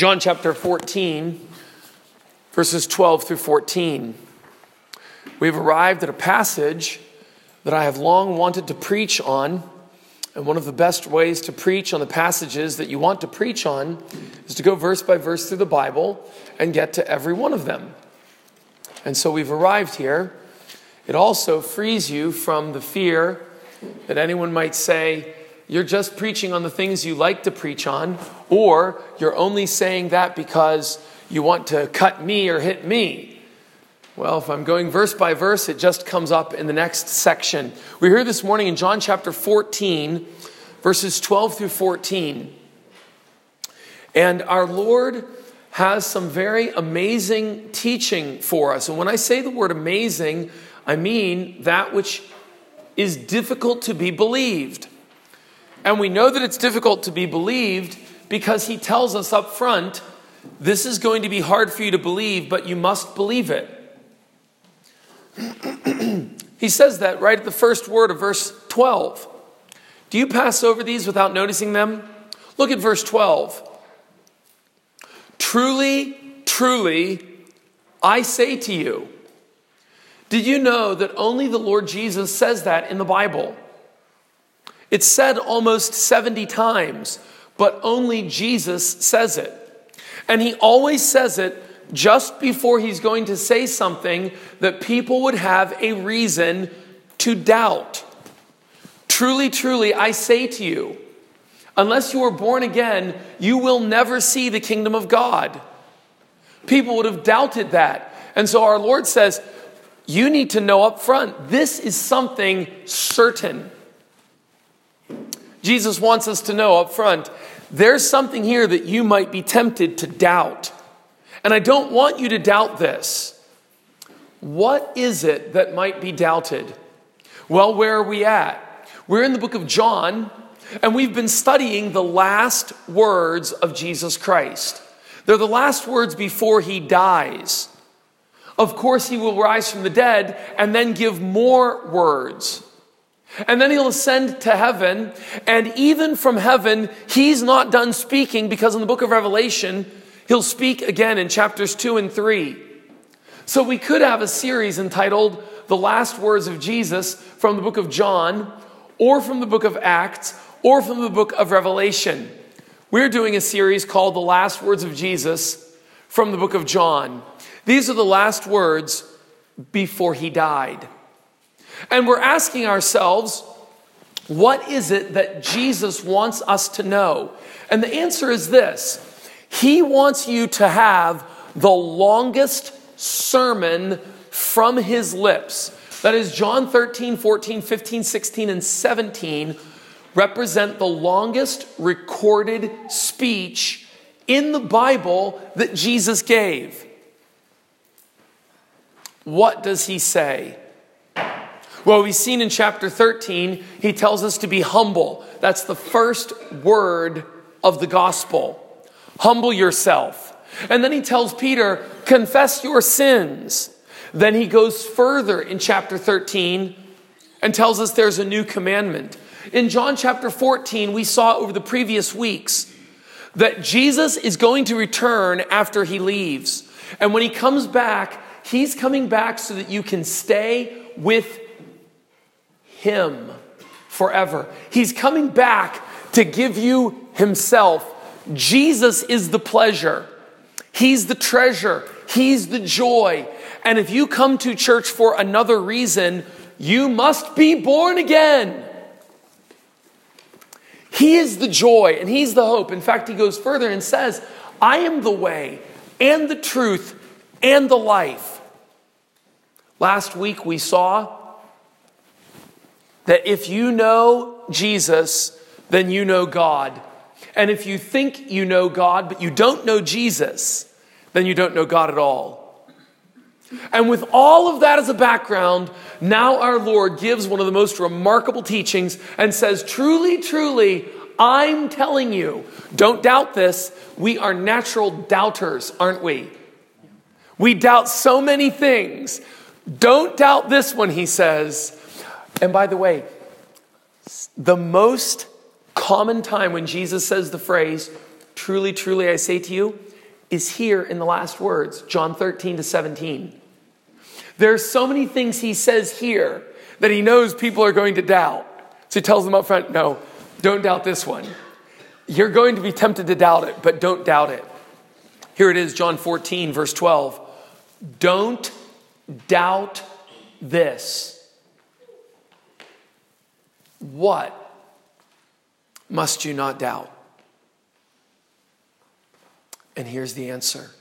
John chapter 14, verses 12 through 14. We've arrived at a passage that I have long wanted to preach on. And one of the best ways to preach on the passages that you want to preach on is to go verse by verse through the Bible and get to every one of them. And so we've arrived here. It also frees you from the fear that anyone might say, you're just preaching on the things you like to preach on, or you're only saying that because you want to cut me or hit me. Well, if I'm going verse by verse, it just comes up in the next section. We're here this morning in John chapter 14, verses 12 through 14. And our Lord has some very amazing teaching for us. And when I say the word amazing, I mean that which is difficult to be believed. And we know that it's difficult to be believed because he tells us up front, this is going to be hard for you to believe, but you must believe it. He says that right at the first word of verse 12. Do you pass over these without noticing them? Look at verse 12. Truly, truly, I say to you. Did you know that only the Lord Jesus says that in the Bible? It's said almost 70 times, but only Jesus says it. And he always says it just before he's going to say something that people would have a reason to doubt. Truly, truly, I say to you, unless you are born again, you will never see the kingdom of God. People would have doubted that. And so our Lord says, you need to know up front, this is something certain. Jesus wants us to know up front, there's something here that you might be tempted to doubt. And I don't want you to doubt this. What is it that might be doubted? Well, where are we at? We're in the book of John, and we've been studying the last words of Jesus Christ. They're the last words before he dies. Of course, he will rise from the dead and then give more words. And then he'll ascend to heaven. And even from heaven, he's not done speaking, because in the book of Revelation, he'll speak again in chapters 2 and 3. So we could have a series entitled The Last Words of Jesus from the book of John, or from the book of Acts, or from the book of Revelation. We're doing a series called The Last Words of Jesus from the book of John. These are the last words before he died. And we're asking ourselves, what is it that Jesus wants us to know? And the answer is this. He wants you to have the longest sermon from his lips. That is, John 13, 14, 15, 16, and 17 represent the longest recorded speech in the Bible that Jesus gave. What does he say? Well, we've seen in chapter 13, he tells us to be humble. That's the first word of the gospel. Humble yourself. And then he tells Peter, confess your sins. Then he goes further in chapter 13 and tells us there's a new commandment. In John chapter 14, we saw over the previous weeks that Jesus is going to return after he leaves. And when he comes back, he's coming back so that you can stay with him forever. He's coming back to give you himself. Jesus is the pleasure. He's the treasure. He's the joy. And if you come to church for another reason, you must be born again. He is the joy and he's the hope. In fact, he goes further and says, I am the way and the truth and the life. Last week we saw that if you know Jesus, then you know God. And if you think you know God, but you don't know Jesus, then you don't know God at all. And with all of that as a background, now our Lord gives one of the most remarkable teachings and says, truly, truly, I'm telling you, don't doubt this. We are natural doubters, aren't we? We doubt so many things. Don't doubt this one, he says. And by the way, the most common time when Jesus says the phrase, truly, truly, I say to you, is here in the last words, John 13-17. There's so many things he says here that he knows people are going to doubt. So he tells them up front, no, don't doubt this one. You're going to be tempted to doubt it, but don't doubt it. Here it is, John 14:12. Don't doubt this. What must you not doubt? And here's the answer.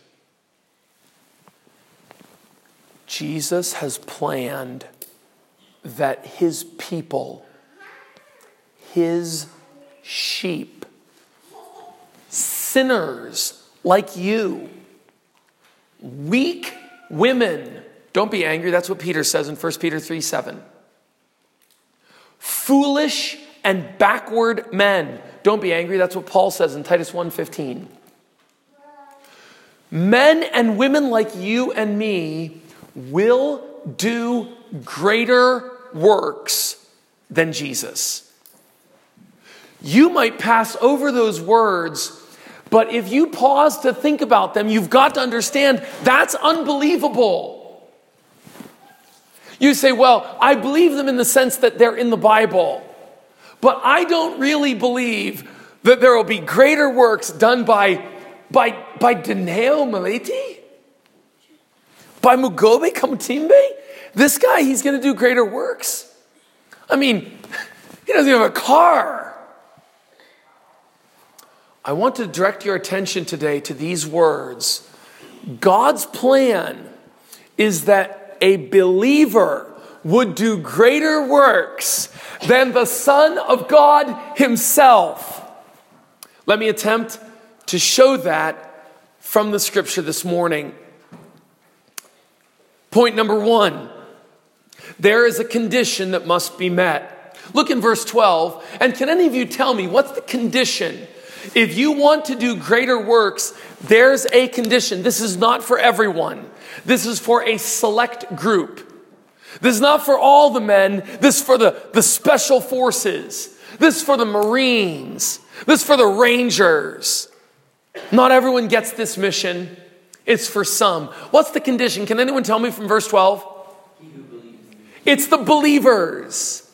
Jesus has planned that his people, his sheep, sinners like you, weak women, don't be angry, that's what Peter says in 1 Peter 3:7. Foolish and backward men, don't be angry, that's what Paul says in Titus 1:15. Men and women like you and me will do greater works than Jesus. You might pass over those words, but if you pause to think about them, you've got to understand that's unbelievable. You say, well, I believe them in the sense that they're in the Bible, but I don't really believe that there will be greater works done by Deneo Maleti? By Mugobe Kamutimbe? This guy, he's going to do greater works. I mean, he doesn't even have a car. I want to direct your attention today to these words. God's plan is that a believer would do greater works than the Son of God himself. Let me attempt to show that from the scripture this morning. Point number one, there is a condition that must be met. Look in verse 12, and can any of you tell me what's the condition? If you want to do greater works, there's a condition. This is not for everyone. This is for a select group. This is not for all the men. This is for the special forces. This is for the Marines. This is for the Rangers. Not everyone gets this mission. It's for some. What's the condition? Can anyone tell me from verse 12? He who believes. It's the believers.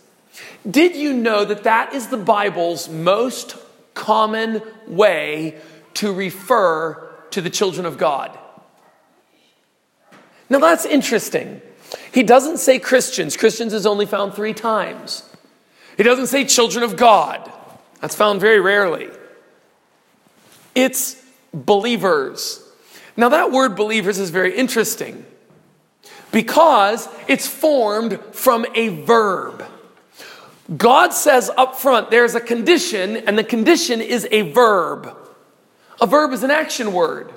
Did you know that that is the Bible's most common way to refer to the children of God? Now that's interesting. He doesn't say Christians. Christians is only found 3 times. He doesn't say children of God. That's found very rarely. It's believers. Now that word believers is very interesting because it's formed from a verb. God says up front, there's a condition, and the condition is a verb. A verb is an action word.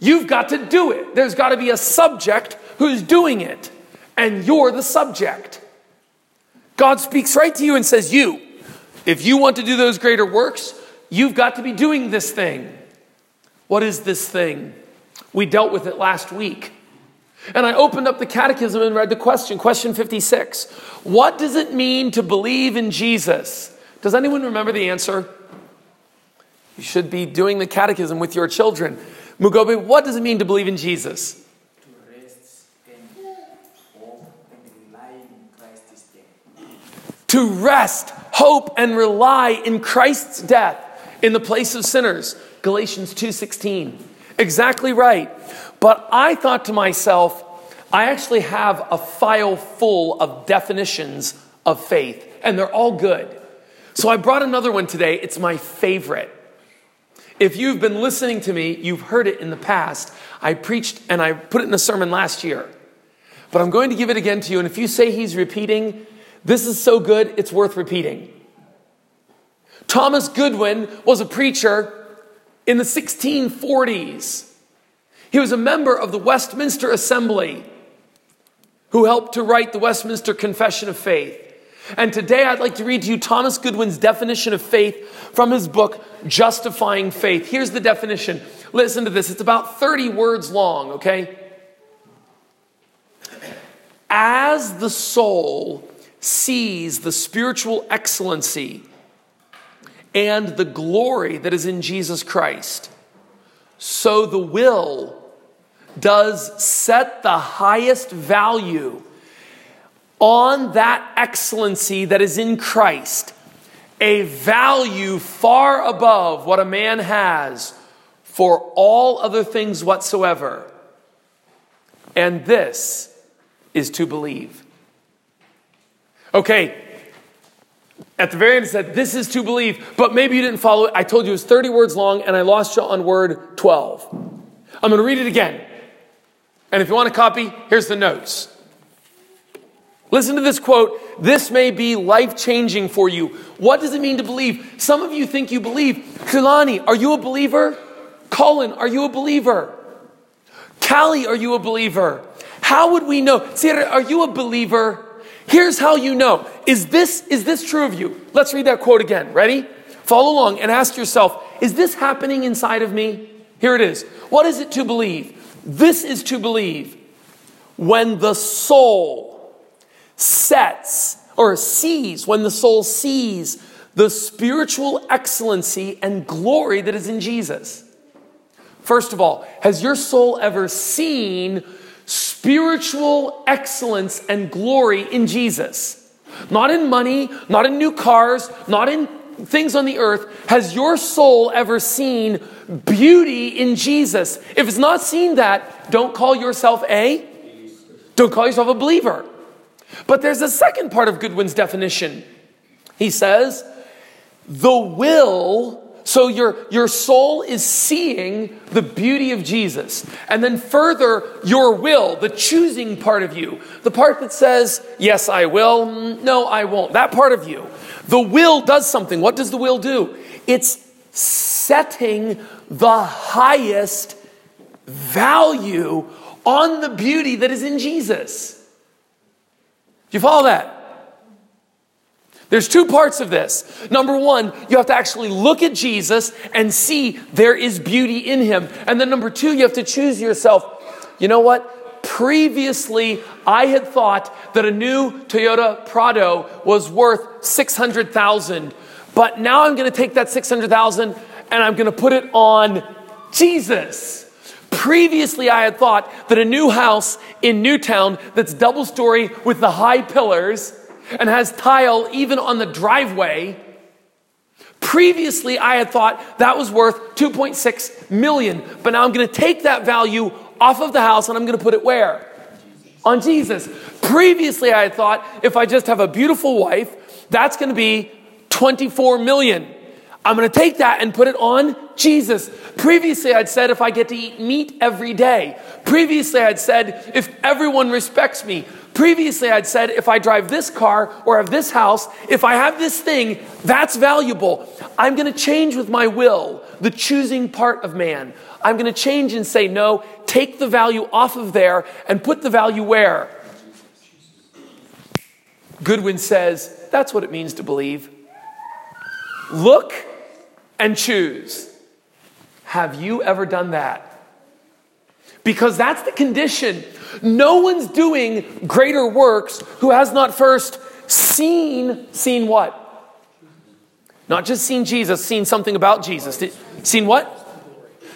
You've got to do it. There's got to be a subject who's doing it, and you're the subject. God speaks right to you and says, you, if you want to do those greater works, you've got to be doing this thing. What is this thing? We dealt with it last week. And I opened up the catechism and read the question, question 56. What does it mean to believe in Jesus? Does anyone remember the answer? You should be doing the catechism with your children. Mugobe, what does it mean to believe in Jesus? To rest and hope and rely in Christ's death. To rest, hope, and rely in Christ's death in the place of sinners. Galatians 2:16. Exactly right. But I thought to myself, I actually have a file full of definitions of faith, and they're all good. So I brought another one today. It's my favorite. If you've been listening to me, you've heard it in the past. I preached and I put it in a sermon last year. But I'm going to give it again to you. And if you say he's repeating, this is so good, it's worth repeating. Thomas Goodwin was a preacher in the 1640s. He was a member of the Westminster Assembly who helped to write the Westminster Confession of Faith. And today I'd like to read to you Thomas Goodwin's definition of faith from his book, Justifying Faith. Here's the definition. Listen to this. It's about 30 words long, okay? As the soul sees the spiritual excellency and the glory that is in Jesus Christ. So the will does set the highest value on that excellency that is in Christ, a value far above what a man has for all other things whatsoever. And this is to believe. Okay, at the very end it said, this is to believe, but maybe you didn't follow it. I told you it was 30 words long and I lost you on word 12. I'm going to read it again. And if you want a copy, here's the notes. Listen to this quote. This may be life-changing for you. What does it mean to believe? Some of you think you believe. Kulani, are you a believer? Colin, are you a believer? Callie, are you a believer? How would we know? Sierra, are you a believer? Here's how you know. Is this true of you? Let's read that quote again. Ready? Follow along and ask yourself, is this happening inside of me? Here it is. What is it to believe? This is to believe when the soul sees the spiritual excellency and glory that is in Jesus. First of all, has your soul ever seen spiritual excellence and glory in Jesus? Not in money, not in new cars, not in things on the earth. Has your soul ever seen beauty in Jesus? If it's not seen that, don't call yourself a believer. But there's a second part of Goodwin's definition. He says, the will, so your soul is seeing the beauty of Jesus. And then further, your will, the choosing part of you, the part that says, yes, I will, no, I won't, that part of you. The will does something. What does the will do? It's setting the highest value on the beauty that is in Jesus. Do you follow that? There's two parts of this. Number one, you have to actually look at Jesus and see there is beauty in him. And then number two, you have to choose yourself. You know what? Previously, I had thought that a new Toyota Prado was worth $600,000. But now I'm going to take that $600,000 and I'm going to put it on Jesus. Previously, I had thought that a new house in Newtown that's double story with the high pillars and has tile even on the driveway. Previously, I had thought that was worth $2.6 million. But now I'm going to take that value off of the house and I'm going to put it where? On Jesus. Previously, I had thought if I just have a beautiful wife, that's going to be $24 million. I'm going to take that and put it on Jesus. Previously, I'd said if I get to eat meat every day. Previously, I'd said if everyone respects me. Previously, I'd said if I drive this car or have this house, if I have this thing, that's valuable. I'm going to change with my will, the choosing part of man. I'm going to change and say, no, take the value off of there and put the value where? Goodwin says, that's what it means to believe. Look and choose. Have you ever done that? Because that's the condition. No one's doing greater works who has not first seen what? Not just seen Jesus, seen something about Jesus. Seen what?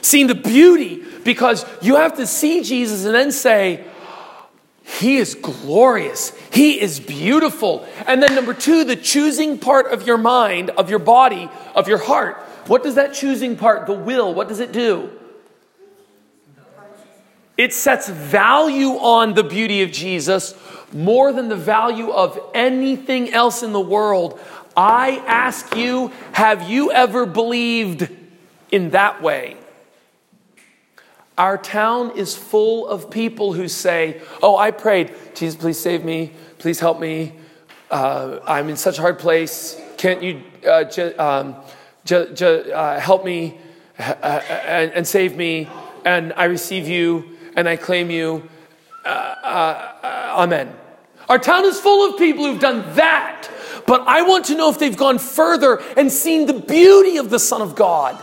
Seen the beauty. Because you have to see Jesus and then say, he is glorious. He is beautiful. And then number two, the choosing part of your mind, of your body, of your heart. What does that choosing part, the will, what does it do? It sets value on the beauty of Jesus more than the value of anything else in the world. I ask you, have you ever believed in that way? Our town is full of people who say, oh, I prayed, Jesus, please save me. Please help me. I'm in such a hard place. Can't you help me and save me? And I receive you and I claim you. Amen. Our town is full of people who've done that. But I want to know if they've gone further and seen the beauty of the Son of God.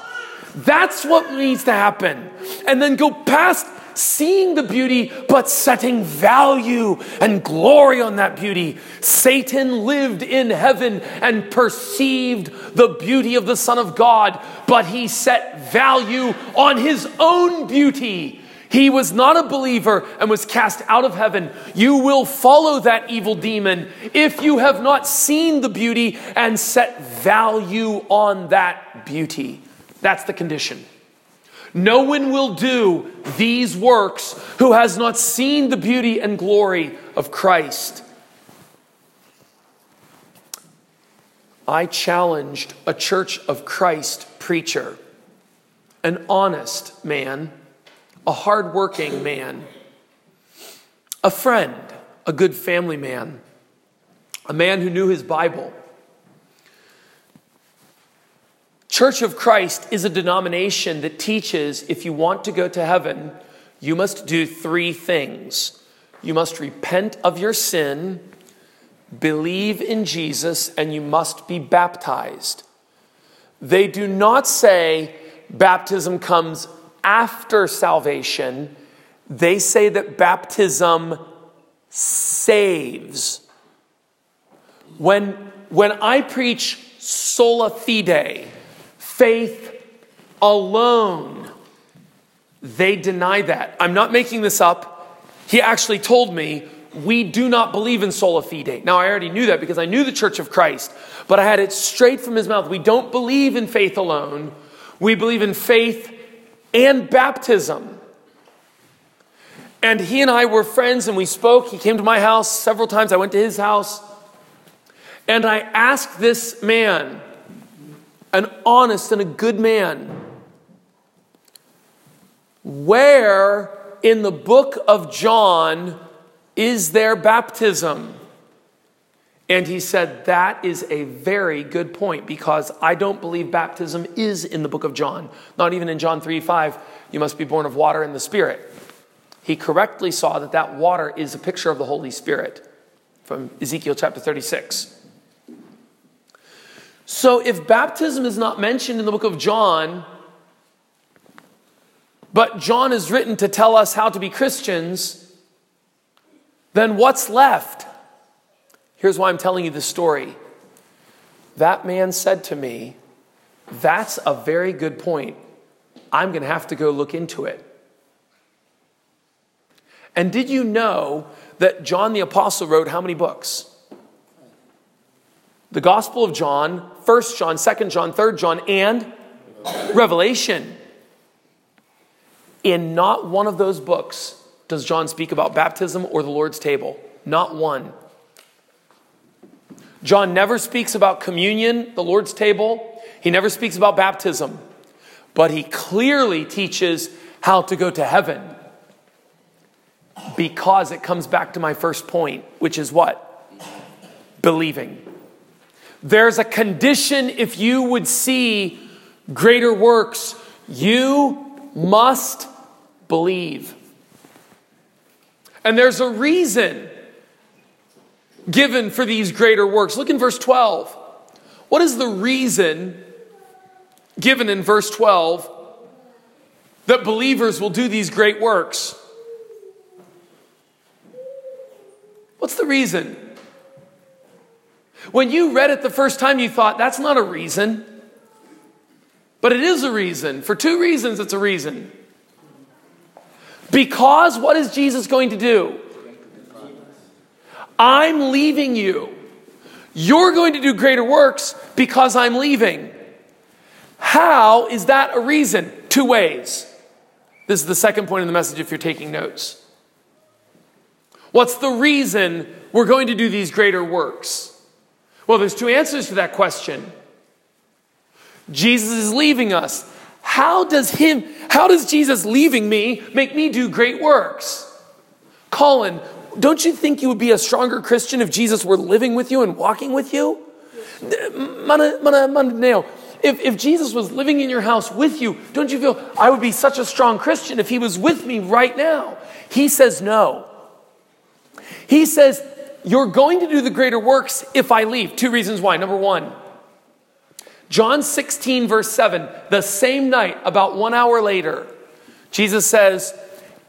That's what needs to happen. And then go past seeing the beauty, but setting value and glory on that beauty. Satan lived in heaven and perceived the beauty of the Son of God, but he set value on his own beauty. He was not a believer and was cast out of heaven. You will follow that evil demon if you have not seen the beauty and set value on that beauty. That's the condition. No one will do these works who has not seen the beauty and glory of Christ. I challenged a Church of Christ preacher, an honest man, a hardworking man, a friend, a good family man, a man who knew his Bible. Church of Christ is a denomination that teaches if you want to go to heaven, you must do three things. You must repent of your sin, believe in Jesus, and you must be baptized. They do not say baptism comes after salvation. They say that baptism saves. When I preach sola fide, faith alone, they deny that. I'm not making this up. He actually told me, we do not believe in sola fide. Now, I already knew that because I knew the Church of Christ, but I had it straight from his mouth. We don't believe in faith alone. We believe in faith and baptism. And he and I were friends and we spoke. He came to my house several times. I went to his house. And I asked this man, an honest and a good man, where in the book of John is there baptism? And he said, that is a very good point, because I don't believe baptism is in the book of John. Not even in John 3:5, you must be born of water and the Spirit. He correctly saw that that water is a picture of the Holy Spirit from Ezekiel chapter 36. So if baptism is not mentioned in the book of John, but John is written to tell us how to be Christians, then what's left? Here's why I'm telling you this story. That man said to me, that's a very good point. I'm going to have to go look into it. And did you know that John the Apostle wrote how many books? The Gospel of John, 1 John, 2 John, 3 John, and Revelation. In not one of those books does John speak about baptism or the Lord's table. Not one. John never speaks about communion, the Lord's table. He never speaks about baptism. But he clearly teaches how to go to heaven. Because it comes back to my first point, which is what? Believing. There's a condition if you would see greater works. You must believe. And there's a reason given for these greater works. Look in verse 12. What is the reason given in verse 12 that believers will do these great works? What's the reason? When you read it the first time, you thought, that's not a reason. But it is a reason. For two reasons, it's a reason. Because what is Jesus going to do? I'm leaving you. You're going to do greater works because I'm leaving. How is that a reason? Two ways. This is the second point in the message if you're taking notes. What's the reason we're going to do these greater works? Well, there's two answers to that question. Jesus is leaving us. How does Jesus leaving me make me do great works? Colin, don't you think you would be a stronger Christian if Jesus were living with you and walking with you? If Jesus was living in your house with you, don't you feel I would be such a strong Christian if he was with me right now? He says no. He says, you're going to do the greater works if I leave. Two reasons why. Number one, John 16, verse 7, the same night, about 1 hour later, Jesus says,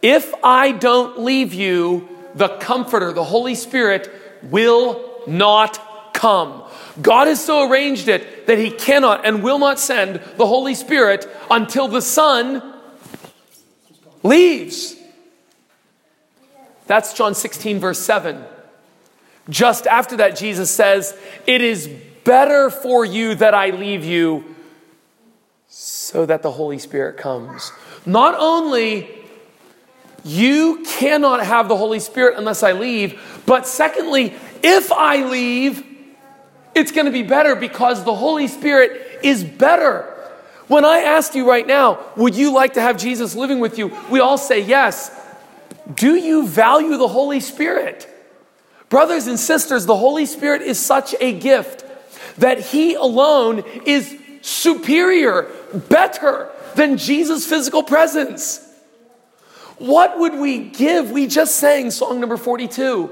If I don't leave you, the Comforter, the Holy Spirit, will not come. God has so arranged it that he cannot and will not send the Holy Spirit until the Son leaves. That's John 16, verse 7. Just after that, Jesus says, "It is better for you that I leave you so that the Holy Spirit comes." Not only you cannot have the Holy Spirit unless I leave, but secondly, if I leave, it's going to be better because the Holy Spirit is better. When I asked you right now, would you like to have Jesus living with you? We all say yes. Do you value the Holy Spirit? Brothers and sisters, the Holy Spirit is such a gift that he alone is superior, better than Jesus' physical presence. What would we give? We just sang song number 42.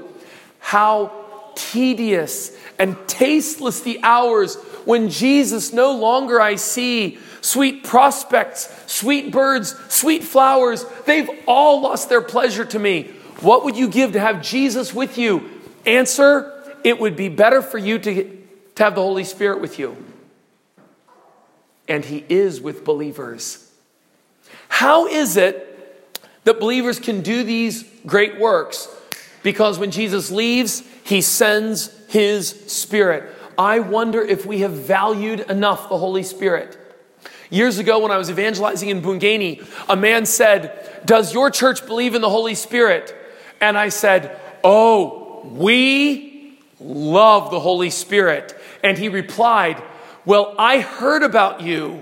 How tedious and tasteless the hours when Jesus no longer I see. Sweet prospects, sweet birds, sweet flowers, they've all lost their pleasure to me. What would you give to have Jesus with you? Answer, it would be better for you to have the Holy Spirit with you. And he is with believers. How is it that believers can do these great works? Because when Jesus leaves, he sends his Spirit. I wonder if we have valued enough the Holy Spirit. Years ago, when I was evangelizing in Bungani, a man said, "Does your church believe in the Holy Spirit?" And I said, "Oh, we love the Holy Spirit." And he replied, "Well, I heard about you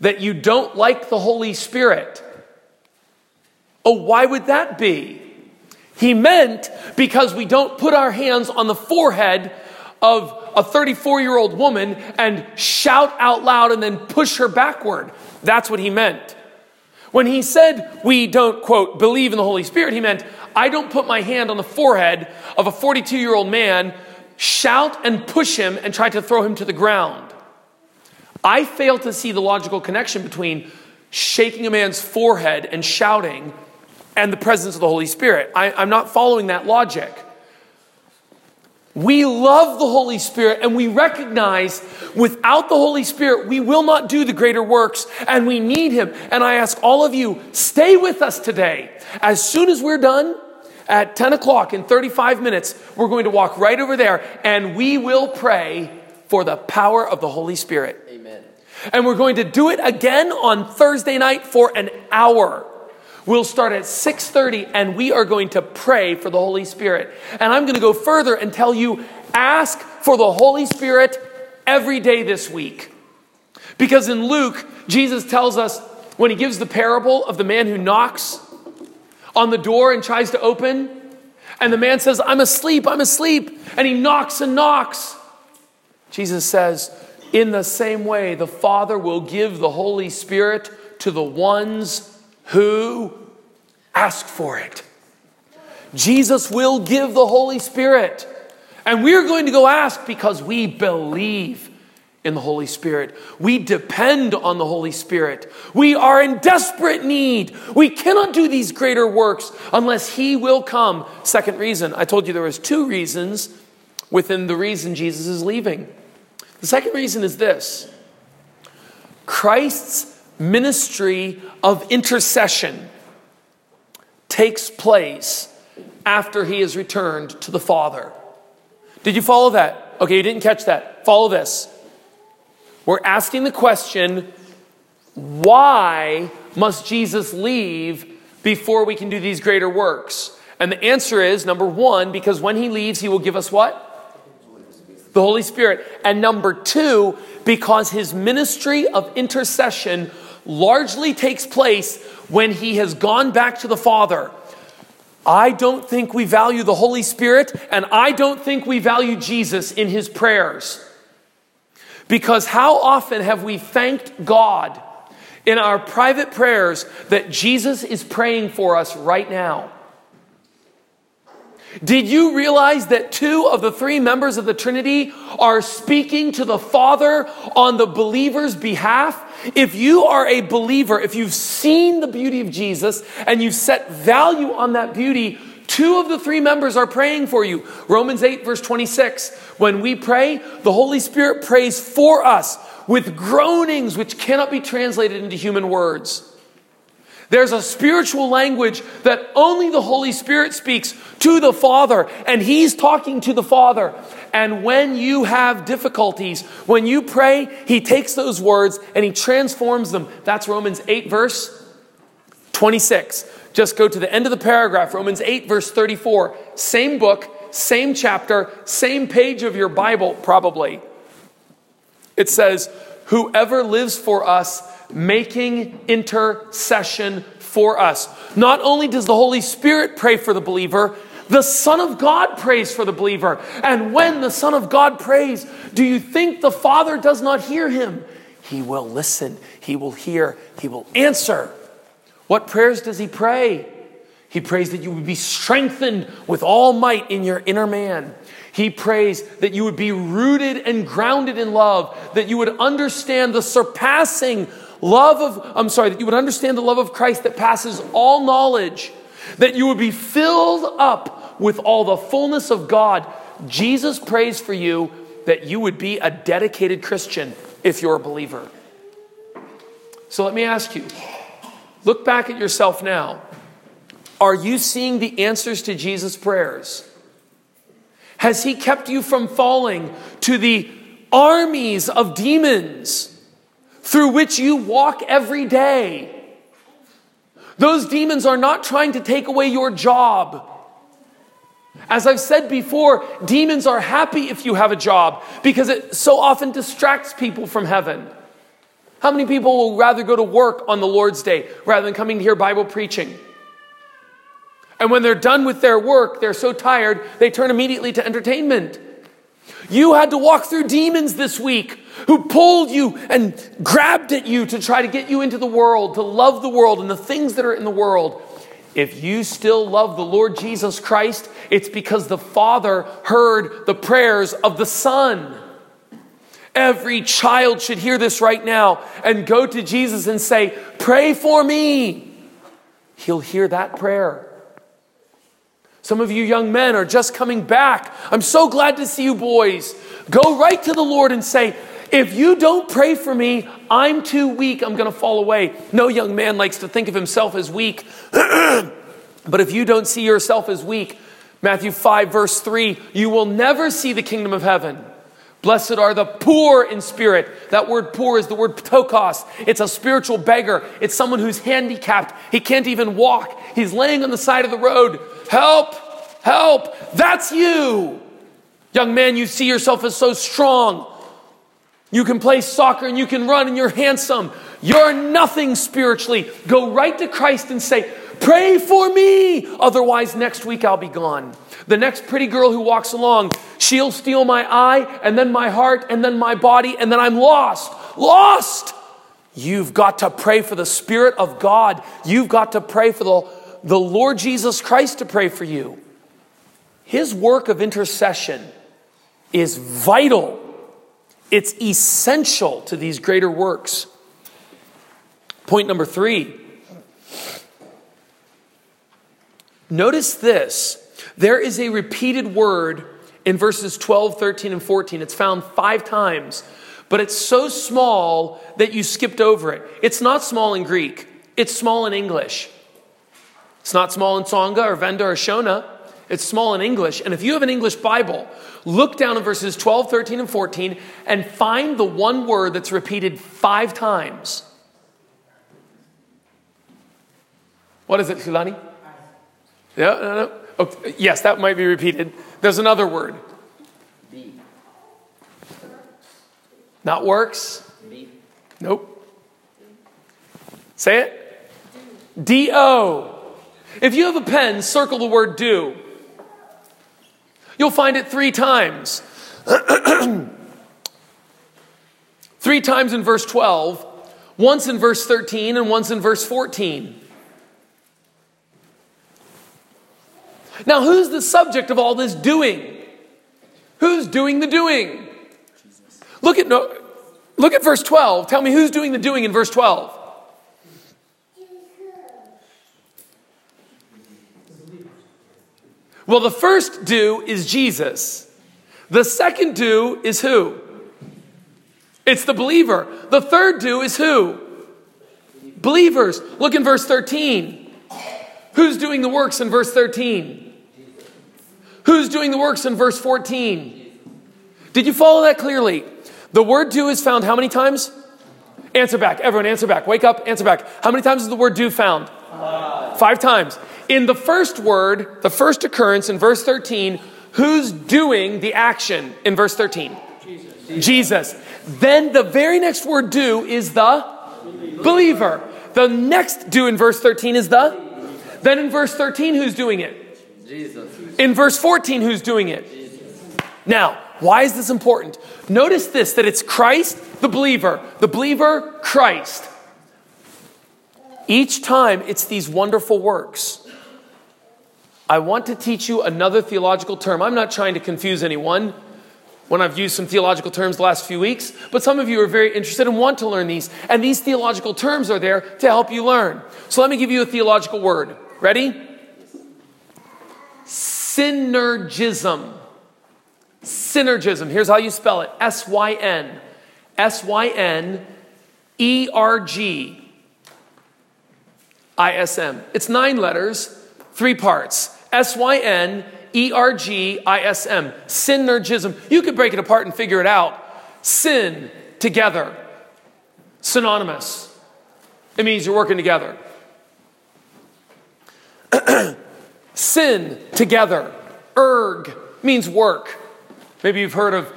that you don't like the Holy Spirit." Oh, why would that be? He meant because we don't put our hands on the forehead of a 34-year-old woman and shout out loud and then push her backward. That's what he meant. When he said we don't, quote, believe in the Holy Spirit, he meant I don't put my hand on the forehead of a 42-year-old man, shout and push him and try to throw him to the ground. I fail to see the logical connection between shaking a man's forehead and shouting and the presence of the Holy Spirit. I'm not following that logic. We love the Holy Spirit and we recognize without the Holy Spirit, we will not do the greater works and we need him. And I ask all of you, stay with us today. As soon as we're done at 10 o'clock in 35 minutes, we're going to walk right over there and we will pray for the power of the Holy Spirit. Amen. And we're going to do it again on Thursday night for an hour. We'll start at 6:30 and we are going to pray for the Holy Spirit. And I'm going to go further and tell you, ask for the Holy Spirit every day this week. Because in Luke, Jesus tells us when he gives the parable of the man who knocks on the door and tries to open. And the man says, I'm asleep. And he knocks. Jesus says, in the same way, the Father will give the Holy Spirit to the ones who ask for it. Jesus will give the Holy Spirit. And we're going to go ask because we believe in the Holy Spirit. We depend on the Holy Spirit. We are in desperate need. We cannot do these greater works unless he will come. Second reason, I told you there was two reasons within the reason Jesus is leaving. The second reason is this: Christ's ministry of intercession takes place after he is returned to the Father. Did you follow that? Okay, you didn't catch that. Follow this. We're asking the question, why must Jesus leave before we can do these greater works? And the answer is, number one, because when he leaves, he will give us what? The Holy Spirit. And number two, because his ministry of intercession largely takes place when he has gone back to the Father. I don't think we value the Holy Spirit, and I don't think we value Jesus in his prayers. Because how often have we thanked God in our private prayers that Jesus is praying for us right now? Did you realize that two of the three members of the Trinity are speaking to the Father on the believer's behalf? If you are a believer, if you've seen the beauty of Jesus and you've set value on that beauty, two of the three members are praying for you. Romans 8, verse 26. When we pray, the Holy Spirit prays for us with groanings which cannot be translated into human words. There's a spiritual language that only the Holy Spirit speaks to the Father, and He's talking to the Father. And when you have difficulties, when you pray, He takes those words and He transforms them. That's Romans 8, verse 26. Just go to the end of the paragraph, Romans 8, verse 34. Same book, same chapter, same page of your Bible, probably. It says, whoever lives for us, making intercession for us. Not only does the Holy Spirit pray for the believer, the Son of God prays for the believer. And when the Son of God prays, do you think the Father does not hear him? He will listen. He will hear. He will answer. What prayers does he pray? He prays that you would be strengthened with all might in your inner man. He prays that you would be rooted and grounded in love, that you would understand the surpassing love of, that you would understand the love of Christ that passes all knowledge, that you would be filled up with all the fullness of God. Jesus prays for you that you would be a dedicated Christian if you're a believer. So let me ask you, look back at yourself now. Are you seeing the answers to Jesus' prayers? Has he kept you from falling to the armies of demons through which you walk every day? Those demons are not trying to take away your job. As I've said before, demons are happy if you have a job because it so often distracts people from heaven. How many people will rather go to work on the Lord's Day rather than coming to hear Bible preaching? And when they're done with their work, they're so tired, they turn immediately to entertainment. You had to walk through demons this week who pulled you and grabbed at you to try to get you into the world, to love the world and the things that are in the world. If you still love the Lord Jesus Christ, it's because the Father heard the prayers of the Son. Every child should hear this right now and go to Jesus and say, "Pray for me." He'll hear that prayer. Some of you young men are just coming back. I'm so glad to see you boys. Go right to the Lord and say, if you don't pray for me, I'm too weak. I'm going to fall away. No young man likes to think of himself as weak. But if you don't see yourself as weak, Matthew 5 verse 3, you will never see the kingdom of heaven. Blessed are the poor in spirit. That word poor is the word ptokos. It's a spiritual beggar. It's someone who's handicapped. He can't even walk. He's laying on the side of the road. Help! Help! That's you! Young man, you see yourself as so strong. You can play soccer and you can run and you're handsome. You're nothing spiritually. Go right to Christ and say, pray for me. Otherwise, next week I'll be gone. The next pretty girl who walks along, she'll steal my eye, and then my heart, and then my body, and then I'm lost. Lost! You've got to pray for the Spirit of God. You've got to pray for the Lord Jesus Christ to pray for you. His work of intercession is vital. It's essential to these greater works. Point number 3. Notice this. There is a repeated word in verses 12, 13, and 14. It's found 5 times, but it's so small that you skipped over it. It's not small in Greek. It's small in English. It's not small in Tsonga or Venda or Shona. It's small in English. And if you have an English Bible, look down at verses 12, 13, and 14 and find the one word that's repeated 5 times. What is it, Hulani? No. Oh, yes, that might be repeated. There's another word. Be. Not works? Be. Nope. Say it. Do. D-O. If you have a pen, circle the word do. You'll find it 3 times. 3 times in verse 12, once in verse 13, and once in verse 14. Now, who's the subject of all this doing? Who's doing the doing? Jesus. Look at Look at verse 12. Tell me who's doing the doing in verse 12. Well, the first do is Jesus. The second do is who? It's the believer. The third do is who? Believers. Look in verse 13. Who's doing the works in verse 13? Who's doing the works in verse 14? Did you follow that clearly? The word do is found how many times? Answer back. Everyone answer back. Wake up, answer back. How many times is the word do found? 5 times. In the first word, the first occurrence in verse 13, who's doing the action in verse 13? Jesus. Then the very next word do is the believer. The next do in verse 13 is the? Then in verse 13, who's doing it? Jesus. In verse 14, who's doing it? Jesus. Now, why is this important? Notice this, that it's Christ, the believer, Christ. Each time, it's these wonderful works. I want to teach you another theological term. I'm not trying to confuse anyone when I've used some theological terms the last few weeks, but some of you are very interested and want to learn these, and these theological terms are there to help you learn. So let me give you a theological word. Ready? Synergism. Synergism. Here's how you spell it. S-Y-N. S-Y-N-E-R-G-I-S-M. It's 9 letters, 3 parts. S-Y-N-E-R-G-I-S-M. Synergism. You could break it apart and figure it out. Sin, together. Synonymous. It means you're working together. Sin, together. Erg means work. Maybe you've heard of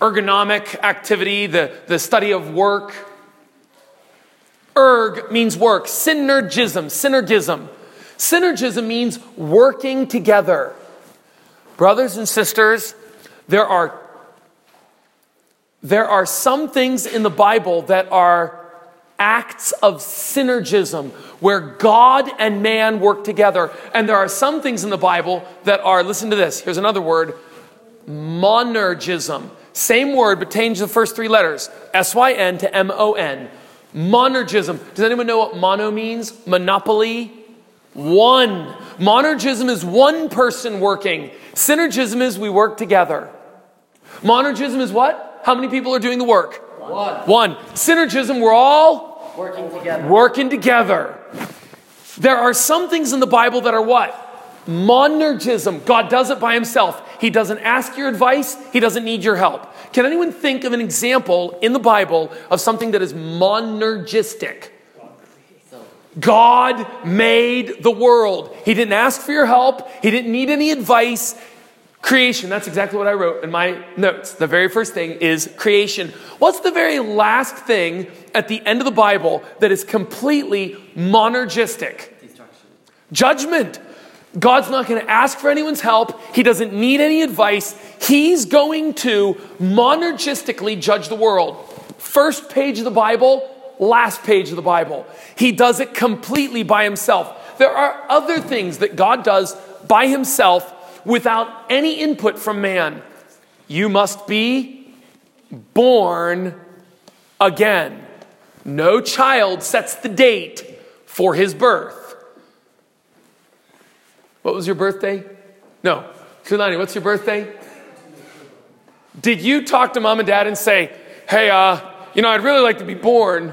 ergonomic activity, the study of work. Erg means work. Synergism. Synergism means working together. Brothers and sisters, there are some things in the Bible that are acts of synergism, where God and man work together. And there are some things in the Bible that are, listen to this, here's another word, monergism. Same word, but change the first 3 letters, S-Y-N to M-O-N. Monergism. Does anyone know what mono means? Monopoly? One. Monergism is one person working. Synergism is we work together. Monergism is what? How many people are doing the work? One. Synergism, we're all working together. There are some things in the Bible that are what? Monergism. God does it by himself. He doesn't ask your advice. He doesn't need your help. Can anyone think of an example in the Bible of something that is monergistic? God made the world. He didn't ask for your help. He didn't need any advice. Creation, that's exactly what I wrote in my notes. The very first thing is creation. What's the very last thing at the end of the Bible that is completely monergistic? Destruction. Judgment. God's not going to ask for anyone's help. He doesn't need any advice. He's going to monergistically judge the world. First page of the Bible, last page of the Bible. He does it completely by himself. There are other things that God does by himself without any input from man. You must be born again. No child sets the date for his birth. What was your birthday? No. Kulani, what's your birthday? Did you talk to mom and dad and say, hey, I'd really like to be born.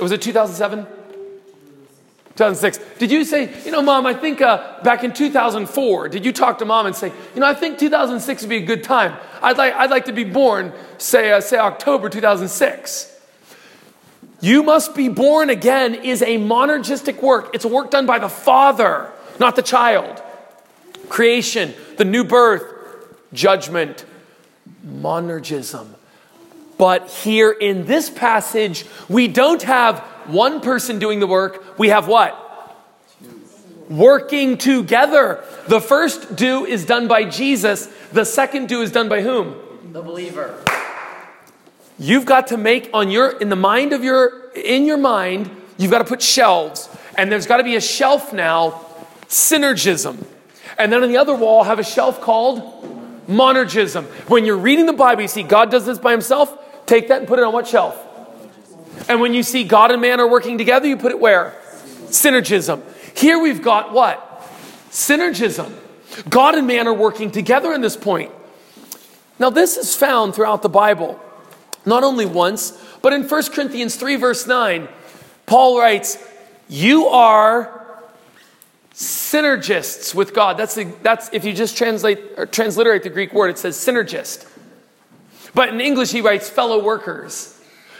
Was it 2007? 2006. Did you say, mom, I think back in 2004, did you talk to mom and say, I think 2006 would be a good time. I'd like to be born, say October 2006. You must be born again is a monergistic work. It's a work done by the Father, not the child. Creation, the new birth, judgment, monergism. But here in this passage, we don't have one person doing the work. We have what? Working together. The first do is done by Jesus. The second do is done by whom? The believer. You've got to make in your mind, you've got to put shelves. And there's got to be a shelf now, synergism. And then on the other wall, have a shelf called monergism. When you're reading the Bible, you see God does this by himself. Take that and put it on what shelf? And when you see God and man are working together, you put it where? Synergism. Here we've got what? Synergism. God and man are working together in this point. Now this is found throughout the Bible. Not only once, but in 1 Corinthians 3 verse 9, Paul writes, you are synergists with God. That's if you just translate or transliterate the Greek word, it says synergist. But in English he writes fellow workers.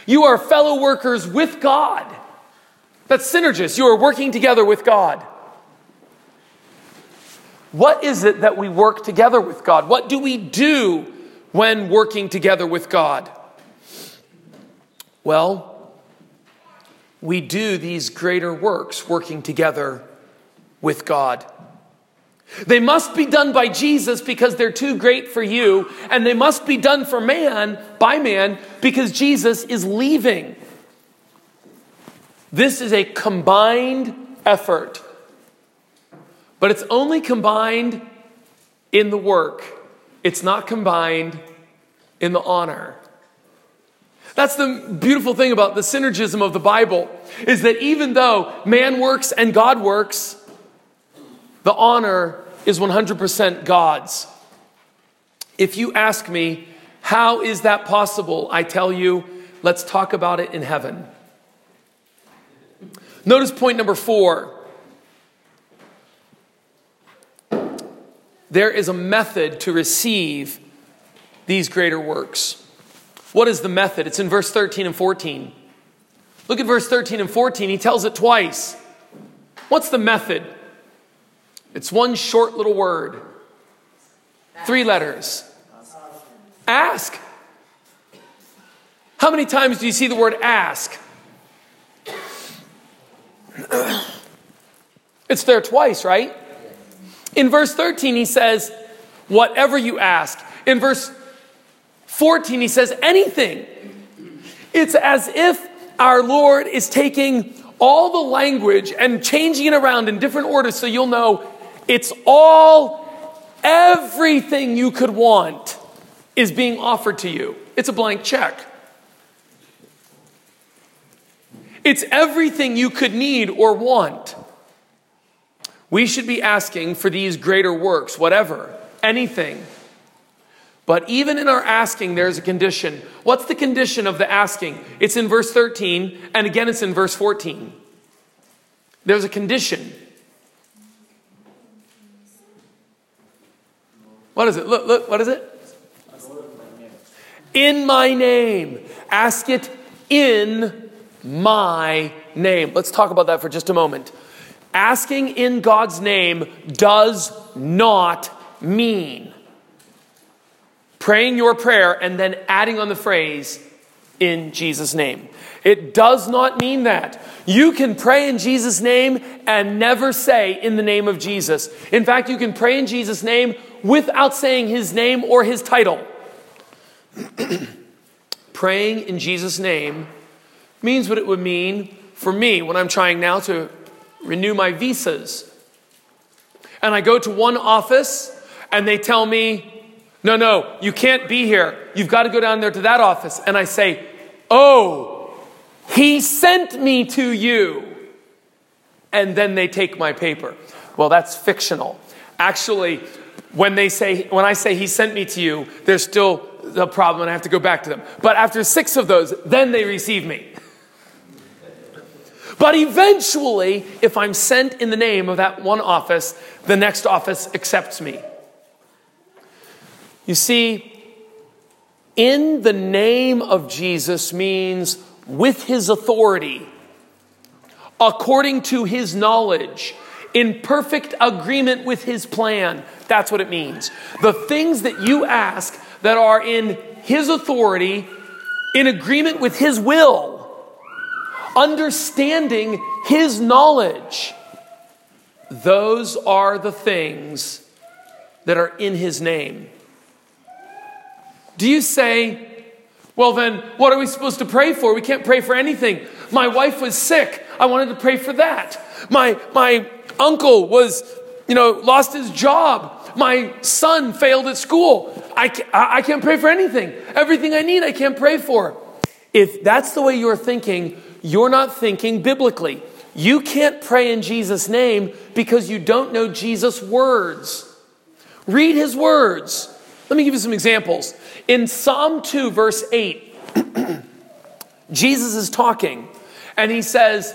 You are fellow workers with God. That's synergist. You are working together with God. What is it that we work together with God? What do we do when working together with God? Well, we do these greater works working together with God. They must be done by Jesus because they're too great for you, and they must be done for man, by man, because Jesus is leaving. This is a combined effort. But it's only combined in the work. It's not combined in the honor. That's the beautiful thing about the synergism of the Bible, is that even though man works and God works, the honor is 100% God's. If you ask me, how is that possible? I tell you, let's talk about it in heaven. Notice point number 4. There is a method to receive these greater works. What is the method? It's in verse 13 and 14. Look at verse 13 and 14. He tells it twice. What's the method? It's one short little word. 3 letters. Ask. How many times do you see the word ask? It's there twice, right? In verse 13, he says, whatever you ask. In verse 14, he says, anything. It's as if our Lord is taking all the language and changing it around in different orders so you'll know it's all, everything you could want is being offered to you. It's a blank check. It's everything you could need or want. We should be asking for these greater works, whatever, anything. But even in our asking, there's a condition. What's the condition of the asking? It's in verse 13, and again it's in verse 14. There's a condition. What is it? Look, what is it? In my name. Ask it in my name. Let's talk about that for just a moment. Asking in God's name does not mean praying your prayer and then adding on the phrase, in Jesus' name. It does not mean that. You can pray in Jesus' name and never say, in the name of Jesus. In fact, you can pray in Jesus' name without saying his name or his title. Praying in Jesus' name means what it would mean for me when I'm trying now to renew my visas. And I go to one office and they tell me, no, you can't be here. You've got to go down there to that office. And I say, oh, he sent me to you. And then they take my paper. Well, that's fictional. Actually, when I say he sent me to you, there's still the problem and I have to go back to them. But after 6 of those, then they receive me. But eventually, if I'm sent in the name of that one office, the next office accepts me. You see, in the name of Jesus means with his authority, according to his knowledge, in perfect agreement with his plan. That's what it means. The things that you ask that are in his authority, in agreement with his will, understanding his knowledge. Those are the things that are in his name. Do you say, well then, what are we supposed to pray for? We can't pray for anything. My wife was sick. I wanted to pray for that. My uncle was, lost his job. My son failed at school. I can't pray for anything. Everything I need, I can't pray for. If that's the way you're thinking, you're not thinking biblically. You can't pray in Jesus' name because you don't know Jesus' words. Read his words. Let me give you some examples. In Psalm 2, verse 8, Jesus is talking, and he says,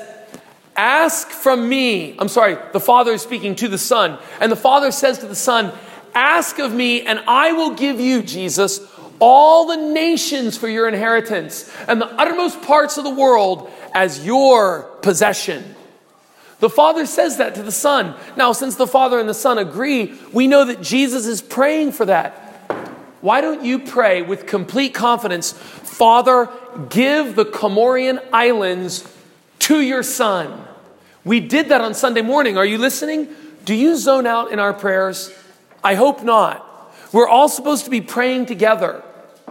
ask from me. I'm sorry, the Father is speaking to the Son. And the Father says to the Son, ask of me, and I will give you, Jesus, all the nations for your inheritance and the uttermost parts of the world as your possession. The Father says that to the Son. Now, since the Father and the Son agree, we know that Jesus is praying for that. Why don't you pray with complete confidence, Father, give the Comorian Islands to your Son? We did that on Sunday morning. Are you listening? Do you zone out in our prayers? I hope not. We're all supposed to be praying together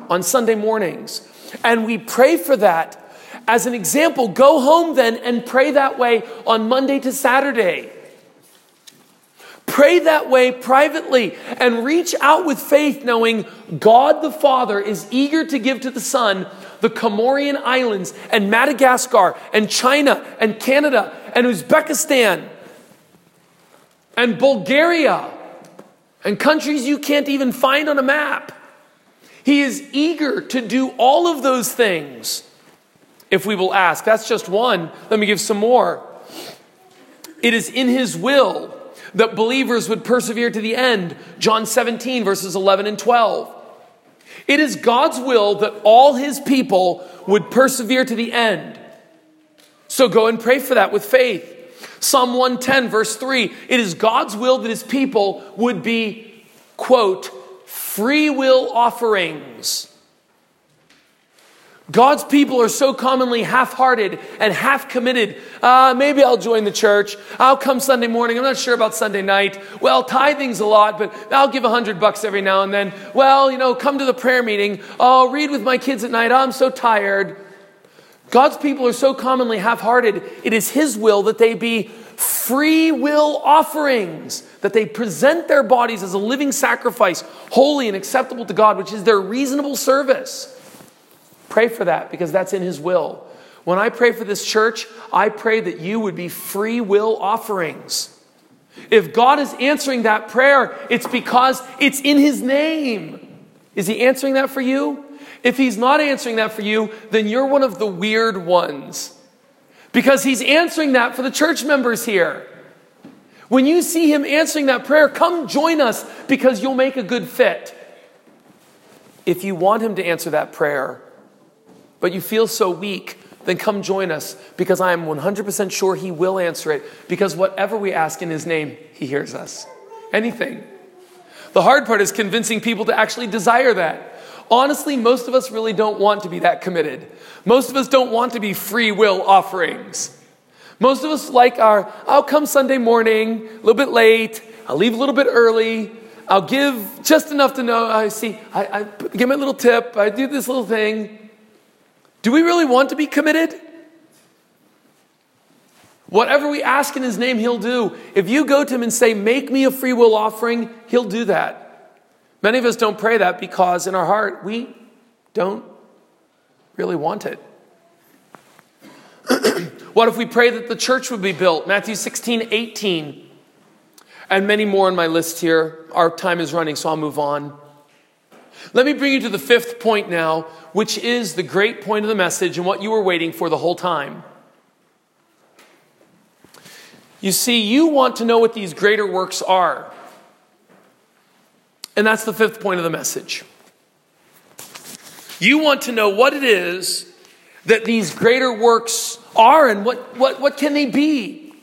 on Sunday mornings. And we pray for that as an example. Go home then and pray that way on Monday to Saturday. Pray that way privately and reach out with faith, knowing God the Father is eager to give to the Son the Comorian Islands and Madagascar and China and Canada and Uzbekistan and Bulgaria and countries you can't even find on a map. He is eager to do all of those things if we will ask. That's just one. Let me give some more. It is in his will that believers would persevere to the end. John 17, verses 11 and 12. It is God's will that all his people would persevere to the end. So go and pray for that with faith. Psalm 110, verse 3. It is God's will that his people would be, quote, free will offerings. God's people are so commonly half-hearted and half-committed. Maybe I'll join the church. I'll come Sunday morning. I'm not sure about Sunday night. Well, tithing's a lot, but I'll give $100 every now and then. Well, you know, come to the prayer meeting. I'll read with my kids at night. I'm so tired. God's people are so commonly half-hearted. It is his will that they be free will offerings, that they present their bodies as a living sacrifice, holy and acceptable to God, which is their reasonable service. Pray for that because that's in his will. When I pray for this church, I pray that you would be free will offerings. If God is answering that prayer, it's because it's in his name. Is he answering that for you? If he's not answering that for you, then you're one of the weird ones. Because he's answering that for the church members here. When you see him answering that prayer, come join us because you'll make a good fit. If you want him to answer that prayer, but you feel so weak, then come join us because I am 100% sure he will answer it because whatever we ask in his name, he hears us. Anything. The hard part is convincing people to actually desire that. Honestly, most of us really don't want to be that committed. Most of us don't want to be free will offerings. Most of us like our, I'll come Sunday morning, a little bit late, I'll leave a little bit early, I'll give just enough to know, I give my little tip, I do this little thing. Do we really want to be committed? Whatever we ask in his name, he'll do. If you go to him and say, make me a free will offering, he'll do that. Many of us don't pray that because in our heart, we don't really want it. What if we pray that the church would be built? Matthew 16, 18. And many more on my list here. Our time is running, so I'll move on. Let me bring you to the fifth point now, which is the great point of the message and what you were waiting for the whole time. You see, you want to know what these greater works are. And that's the fifth point of the message. You want to know what it is that these greater works are and what can they be?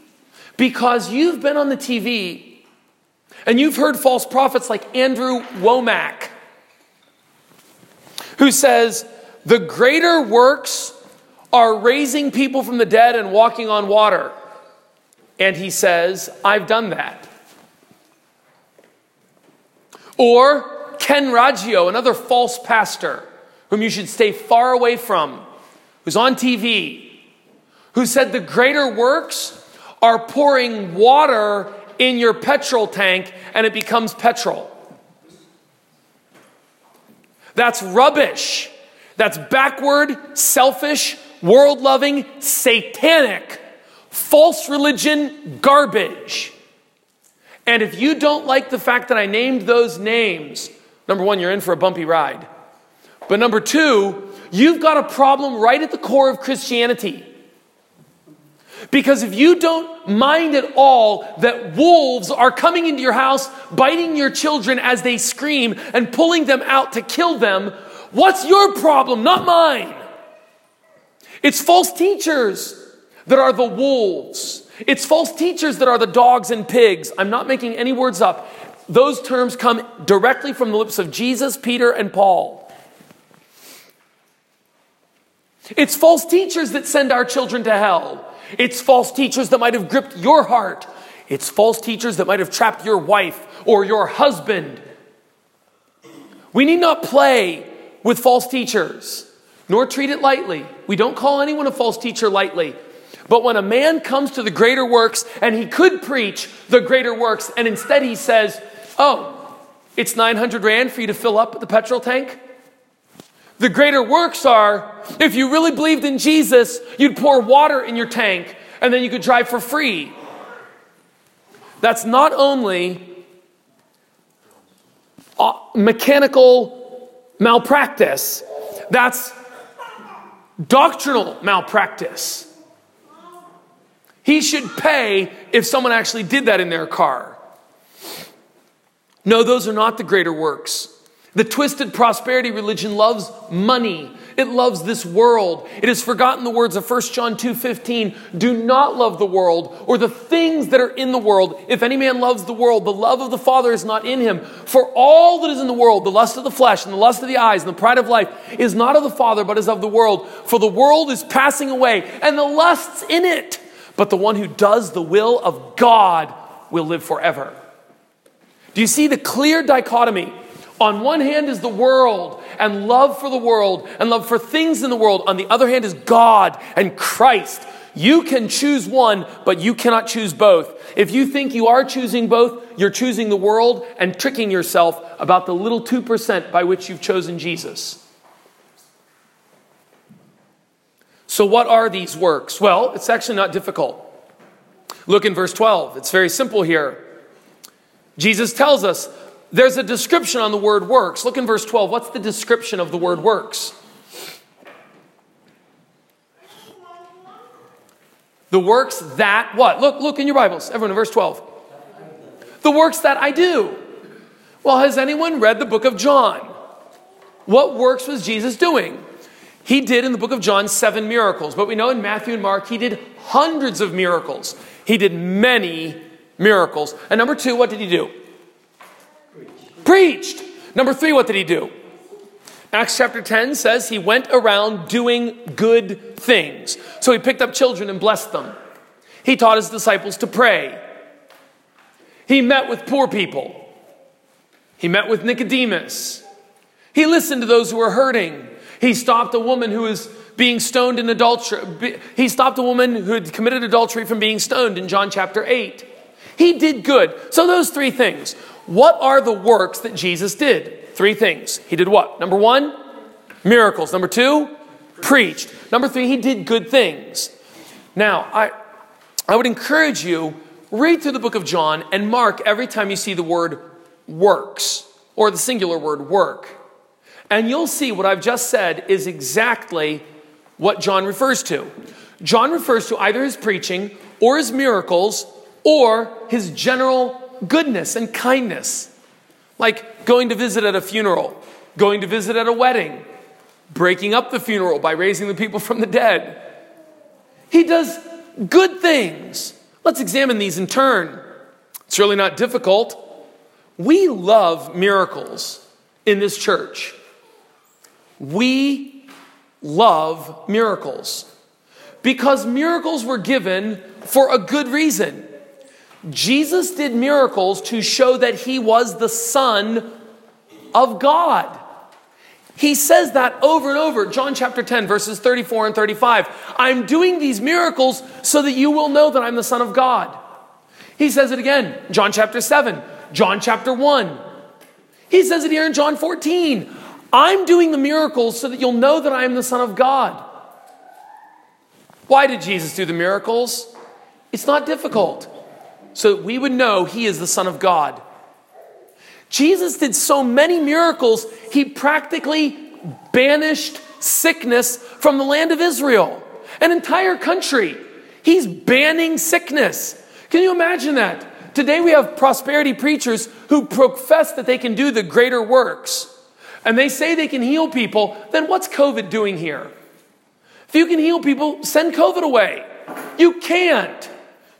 Because you've been on the TV and you've heard false prophets like Andrew Womack, who says, the greater works are raising people from the dead and walking on water. And he says, I've done that. Or Ken Raggio, another false pastor, whom you should stay far away from, who's on TV, who said the greater works are pouring water in your petrol tank and it becomes petrol. That's rubbish. That's backward, selfish, world-loving, satanic, false religion garbage. And if you don't like the fact that I named those names, number one, you're in for a bumpy ride. But number two, you've got a problem right at the core of Christianity. Because if you don't mind at all that wolves are coming into your house, biting your children as they scream and pulling them out to kill them, what's your problem? Not mine. It's false teachers that are the wolves. It's false teachers that are the dogs and pigs. I'm not making any words up. Those terms come directly from the lips of Jesus, Peter, and Paul. It's false teachers that send our children to hell. It's false teachers that might have gripped your heart. It's false teachers that might have trapped your wife or your husband. We need not play with false teachers, nor treat it lightly. We don't call anyone a false teacher lightly. But when a man comes to the greater works, and he could preach the greater works, and instead he says, oh, it's 900 Rand for you to fill up at the petrol tank? The greater works are, if you really believed in Jesus, you'd pour water in your tank, and then you could drive for free. That's not only mechanical malpractice, that's doctrinal malpractice. He should pay if someone actually did that in their car. No, those are not the greater works. The twisted prosperity religion loves money. It loves this world. It has forgotten the words of 1 John 2:15. Do not love the world or the things that are in the world. If any man loves the world, the love of the Father is not in him. For all that is in the world, the lust of the flesh and the lust of the eyes and the pride of life is not of the Father, but is of the world. For the world is passing away and the lusts in it. But the one who does the will of God will live forever. Do you see the clear dichotomy? On one hand is the world and love for the world and love for things in the world. On the other hand is God and Christ. You can choose one, but you cannot choose both. If you think you are choosing both, you're choosing the world and tricking yourself about the little 2% by which you've chosen Jesus. So what are these works? Well, it's actually not difficult. Look in verse 12. It's very simple here. Jesus tells us, there's a description on the word works. Look in verse 12. What's the description of the word works? The works that what? Look in your Bibles. Everyone in verse 12. The works that I do. Well, has anyone read the book of John? What works was Jesus doing? He did in the book of John 7 miracles. But we know in Matthew and Mark, he did hundreds of miracles. He did many miracles. And number two, what did he do? Preached. Number three, what did he do? Acts chapter 10 says he went around doing good things. So he picked up children and blessed them. He taught his disciples to pray. He met with poor people. He met with Nicodemus. He listened to those who were hurting. He stopped a woman who was being stoned in adultery. He stopped a woman who had committed adultery from being stoned in John chapter 8. He did good. So those three things. What are the works that Jesus did? Three things. He did what? Number one, miracles. Number two, preached. Number three, he did good things. Now, I would encourage you, read through the book of John and Mark every time you see the word works or the singular word work. And you'll see what I've just said is exactly what John refers to. John refers to either his preaching or his miracles or his general goodness and kindness, like going to visit at a funeral, going to visit at a wedding, breaking up the funeral by raising the people from the dead. He does good things. Let's examine these in turn. It's really not difficult. We love miracles in this church. We love miracles because miracles were given for a good reason. Jesus did miracles to show that he was the Son of God. He says that over and over. John chapter 10, verses 34 and 35. I'm doing these miracles so that you will know that I'm the Son of God. He says it again. John chapter 7, John chapter 1. He says it here in John 14. I'm doing the miracles so that you'll know that I am the Son of God. Why did Jesus do the miracles? It's not difficult. So that we would know he is the Son of God. Jesus did so many miracles, he practically banished sickness from the land of Israel. An entire country. He's banning sickness. Can you imagine that? Today we have prosperity preachers who profess that they can do the greater works. And they say they can heal people. Then what's COVID doing here? If you can heal people, send COVID away. You can't.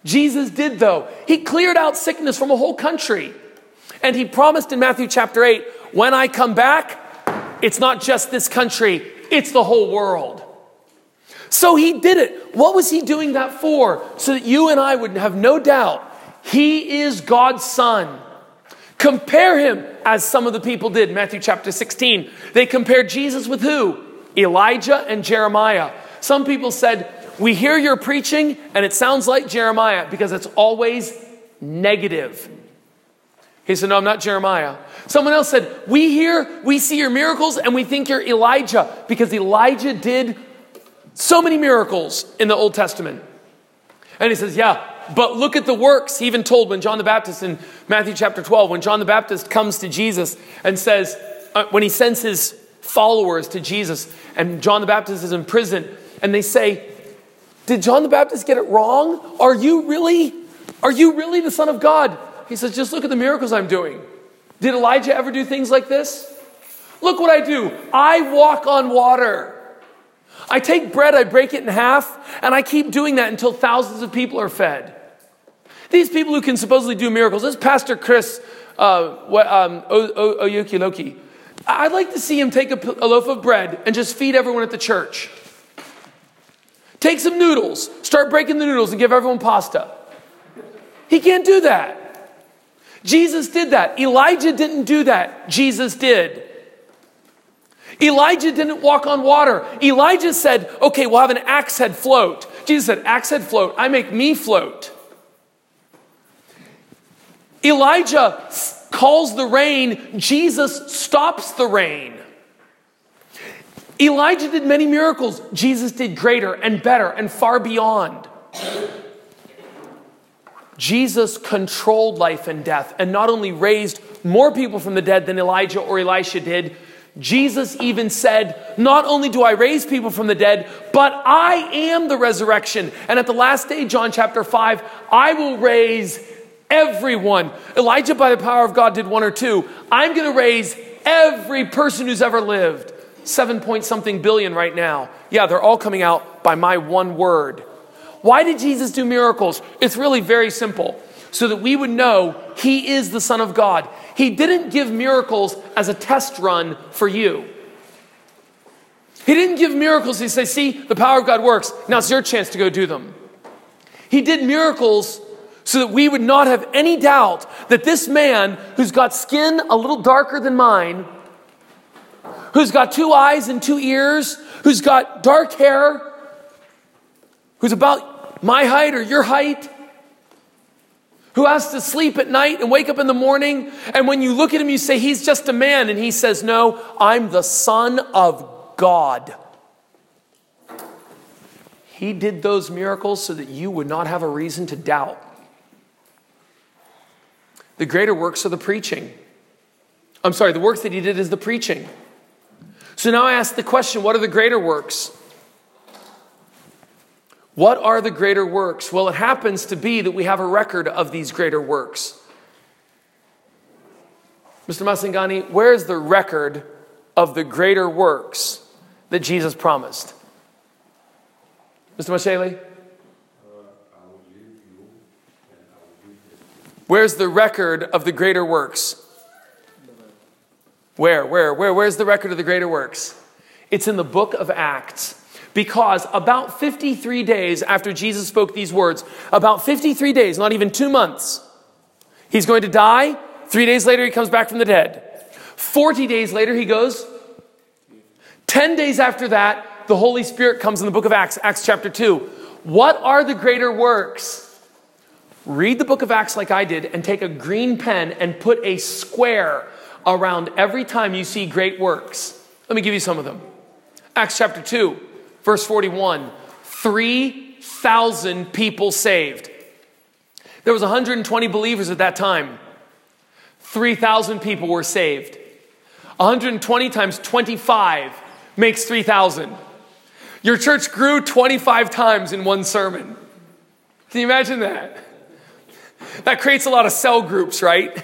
Jesus did, though. He cleared out sickness from a whole country. And he promised in Matthew chapter 8, when I come back, it's not just this country, it's the whole world. So he did it. What was he doing that for? So that you and I would have no doubt he is God's Son. Compare him, as some of the people did, Matthew chapter 16. They compared Jesus with who? Elijah and Jeremiah. Some people said, we hear your preaching and it sounds like Jeremiah because it's always negative. He said, no, I'm not Jeremiah. Someone else said, we see your miracles and we think you're Elijah because Elijah did so many miracles in the Old Testament. And he says, yeah, but look at the works. He even told when John the Baptist in Matthew chapter 12, when John the Baptist comes to Jesus and says, when he sends his followers to Jesus and John the Baptist is in prison and they say, did John the Baptist get it wrong? Are you really the Son of God? He says, just look at the miracles I'm doing. Did Elijah ever do things like this? Look what I do. I walk on water. I take bread, I break it in half, and I keep doing that until thousands of people are fed. These people who can supposedly do miracles. This is Pastor Chris Oyuki Loki. I'd like to see him take a loaf of bread and just feed everyone at the church. Take some noodles, start breaking the noodles and give everyone pasta. He can't do that. Jesus did that. Elijah didn't do that. Jesus did. Elijah didn't walk on water. Elijah said, okay, we'll have an axe head float. Jesus said, axe head float. I make me float. Elijah calls the rain. Jesus stops the rain. Elijah did many miracles. Jesus did greater and better and far beyond. Jesus controlled life and death and not only raised more people from the dead than Elijah or Elisha did. Jesus even said, not only do I raise people from the dead, but I am the resurrection. And at the last day, John chapter 5, I will raise everyone. Elijah, by the power of God, did one or two. I'm going to raise every person who's ever lived. 7-point-something billion right now. Yeah, they're all coming out by my one word. Why did Jesus do miracles? It's really very simple. So that we would know he is the Son of God. He didn't give miracles as a test run for you. He didn't give miracles to say, see, the power of God works. Now it's your chance to go do them. He did miracles so that we would not have any doubt that this man who's got skin a little darker than mine, who's got 2 eyes and 2 ears, who's got dark hair, who's about my height or your height, who has to sleep at night and wake up in the morning, and when you look at him, you say, he's just a man, and he says, no, I'm the Son of God. He did those miracles so that you would not have a reason to doubt. The greater works are the preaching. I'm sorry, the works that he did is the preaching. So now I ask the question, what are the greater works? What are the greater works? Well, it happens to be that we have a record of these greater works. Mr. Masangani, where is the record of the greater works that Jesus promised? Mr. Mashele? Where's the record of the greater works? Where's the record of the greater works? It's in the book of Acts. Because about 53 days after Jesus spoke these words, about 53 days, not even 2 months, he's going to die. 3 days later, he comes back from the dead. 40 days later, he goes. 10 days after that, the Holy Spirit comes in the book of Acts, Acts chapter 2. What are the greater works? Read the book of Acts like I did and take a green pen and put a square around every time you see great works. Let me give you some of them. Acts chapter 2, verse 41. 3,000 people saved. There was 120 believers at that time. 3,000 people were saved. 120 times 25 makes 3,000. Your church grew 25 times in one sermon. Can you imagine that? That creates a lot of cell groups, right?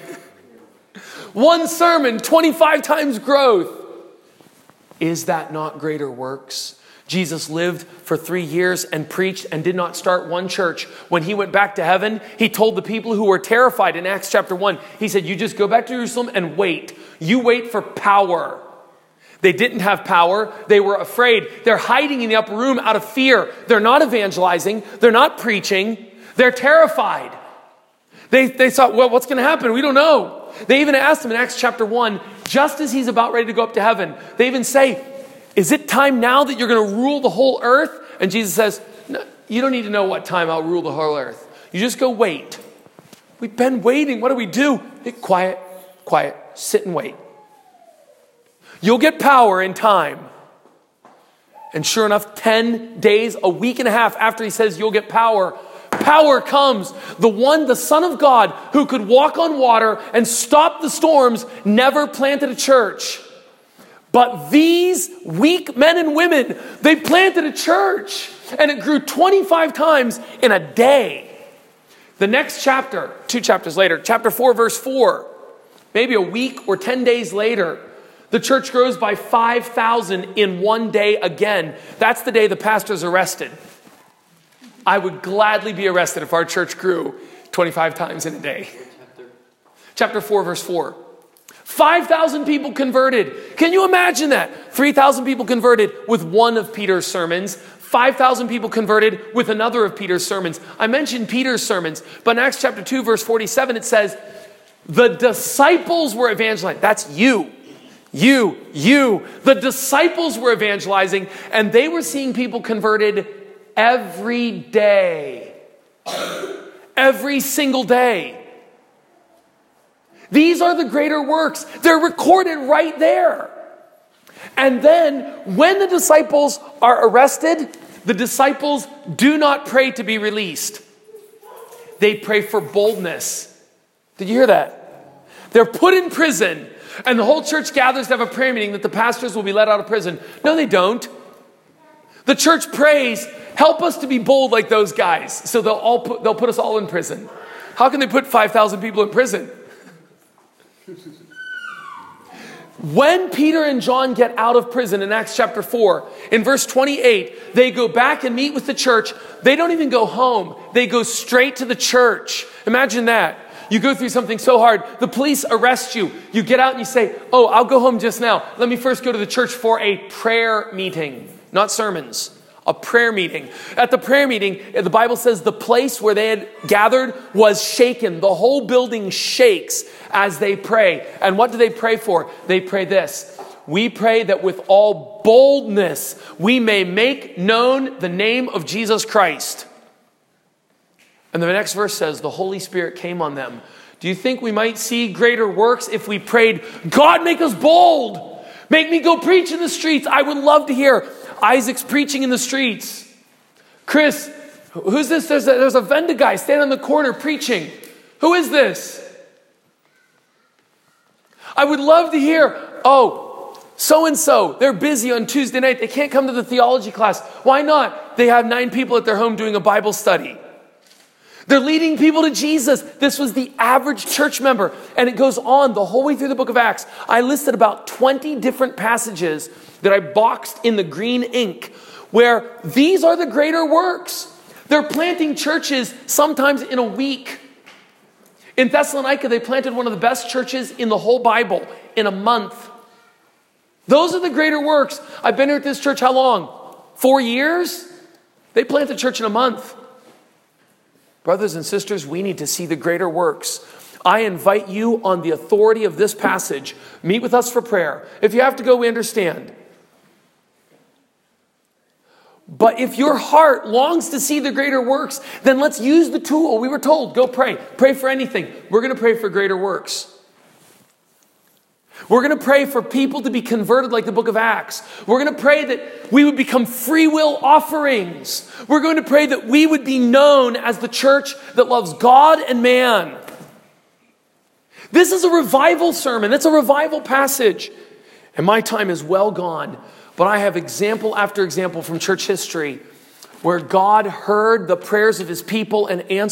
One sermon, 25 times growth. Is that not greater works? Jesus lived for 3 years and preached and did not start one church. When he went back to heaven, he told the people who were terrified in Acts chapter 1, he said, you just go back to Jerusalem and wait. You wait for power. They didn't have power. They were afraid. They're hiding in the upper room out of fear. They're not evangelizing. They're not preaching. They're terrified. They thought, well, what's going to happen? We don't know. They even asked him in Acts chapter 1, just as he's about ready to go up to heaven, they even say, is it time now that you're going to rule the whole earth? And Jesus says, no, you don't need to know what time I'll rule the whole earth. You just go wait. We've been waiting. What do we do? Quiet. Sit and wait. You'll get power in time. And sure enough, 10 days, a week and a half after he says you'll get power, power comes. The Son of God, who could walk on water and stop the storms, never planted a church. But these weak men and women, they planted a church. And it grew 25 times in a day. The next chapter, 2 chapters later, chapter 4, verse 4, maybe a week or 10 days later, the church grows by 5,000 in one day again. That's the day the pastor's arrested. I would gladly be arrested if our church grew 25 times in a day. Chapter 4, verse 4. 5,000 people converted. Can you imagine that? 3,000 people converted with one of Peter's sermons. 5,000 people converted with another of Peter's sermons. I mentioned Peter's sermons, but in Acts chapter 2, verse 47, it says, the disciples were evangelizing. That's you. You. The disciples were evangelizing, and they were seeing people converted every day. Every single day. These are the greater works. They're recorded right there. And then when the disciples are arrested, the disciples do not pray to be released. They pray for boldness. Did you hear that? They're put in prison, and the whole church gathers to have a prayer meeting that the pastors will be let out of prison. No, they don't. The church prays, help us to be bold like those guys. So they'll put us all in prison. How can they put 5,000 people in prison? When Peter and John get out of prison in Acts chapter 4, in verse 28, they go back and meet with the church. They don't even go home. They go straight to the church. Imagine that. You go through something so hard. The police arrest you. You get out and you say, oh, I'll go home just now. Let me first go to the church for a prayer meeting. Not sermons. A prayer meeting. At the prayer meeting, the Bible says the place where they had gathered was shaken. The whole building shakes as they pray. And what do they pray for? They pray this. We pray that with all boldness, we may make known the name of Jesus Christ. And the next verse says, the Holy Spirit came on them. Do you think we might see greater works if we prayed, God, make us bold. Make me go preach in the streets. I would love to hear Isaac's preaching in the streets. Chris, who's this? There's a vendor guy standing on the corner preaching. Who is this? I would love to hear, oh, so-and-so, they're busy on Tuesday night. They can't come to the theology class. Why not? They have 9 people at their home doing a Bible study. They're leading people to Jesus. This was the average church member. And it goes on the whole way through the book of Acts. I listed about 20 different passages that I boxed in the green ink where these are the greater works. They're planting churches sometimes in a week. In Thessalonica, they planted one of the best churches in the whole Bible in a month. Those are the greater works. I've been here at this church how long? 4 years? They planted a church in a month. Brothers and sisters, we need to see the greater works. I invite you on the authority of this passage. Meet with us for prayer. If you have to go, we understand. But if your heart longs to see the greater works, then let's use the tool. We were told, go pray. Pray for anything. We're going to pray for greater works. We're going to pray for people to be converted like the book of Acts. We're going to pray that we would become free will offerings. We're going to pray that we would be known as the church that loves God and man. This is a revival sermon. It's a revival passage. And my time is well gone, but I have example after example from church history where God heard the prayers of his people and answered.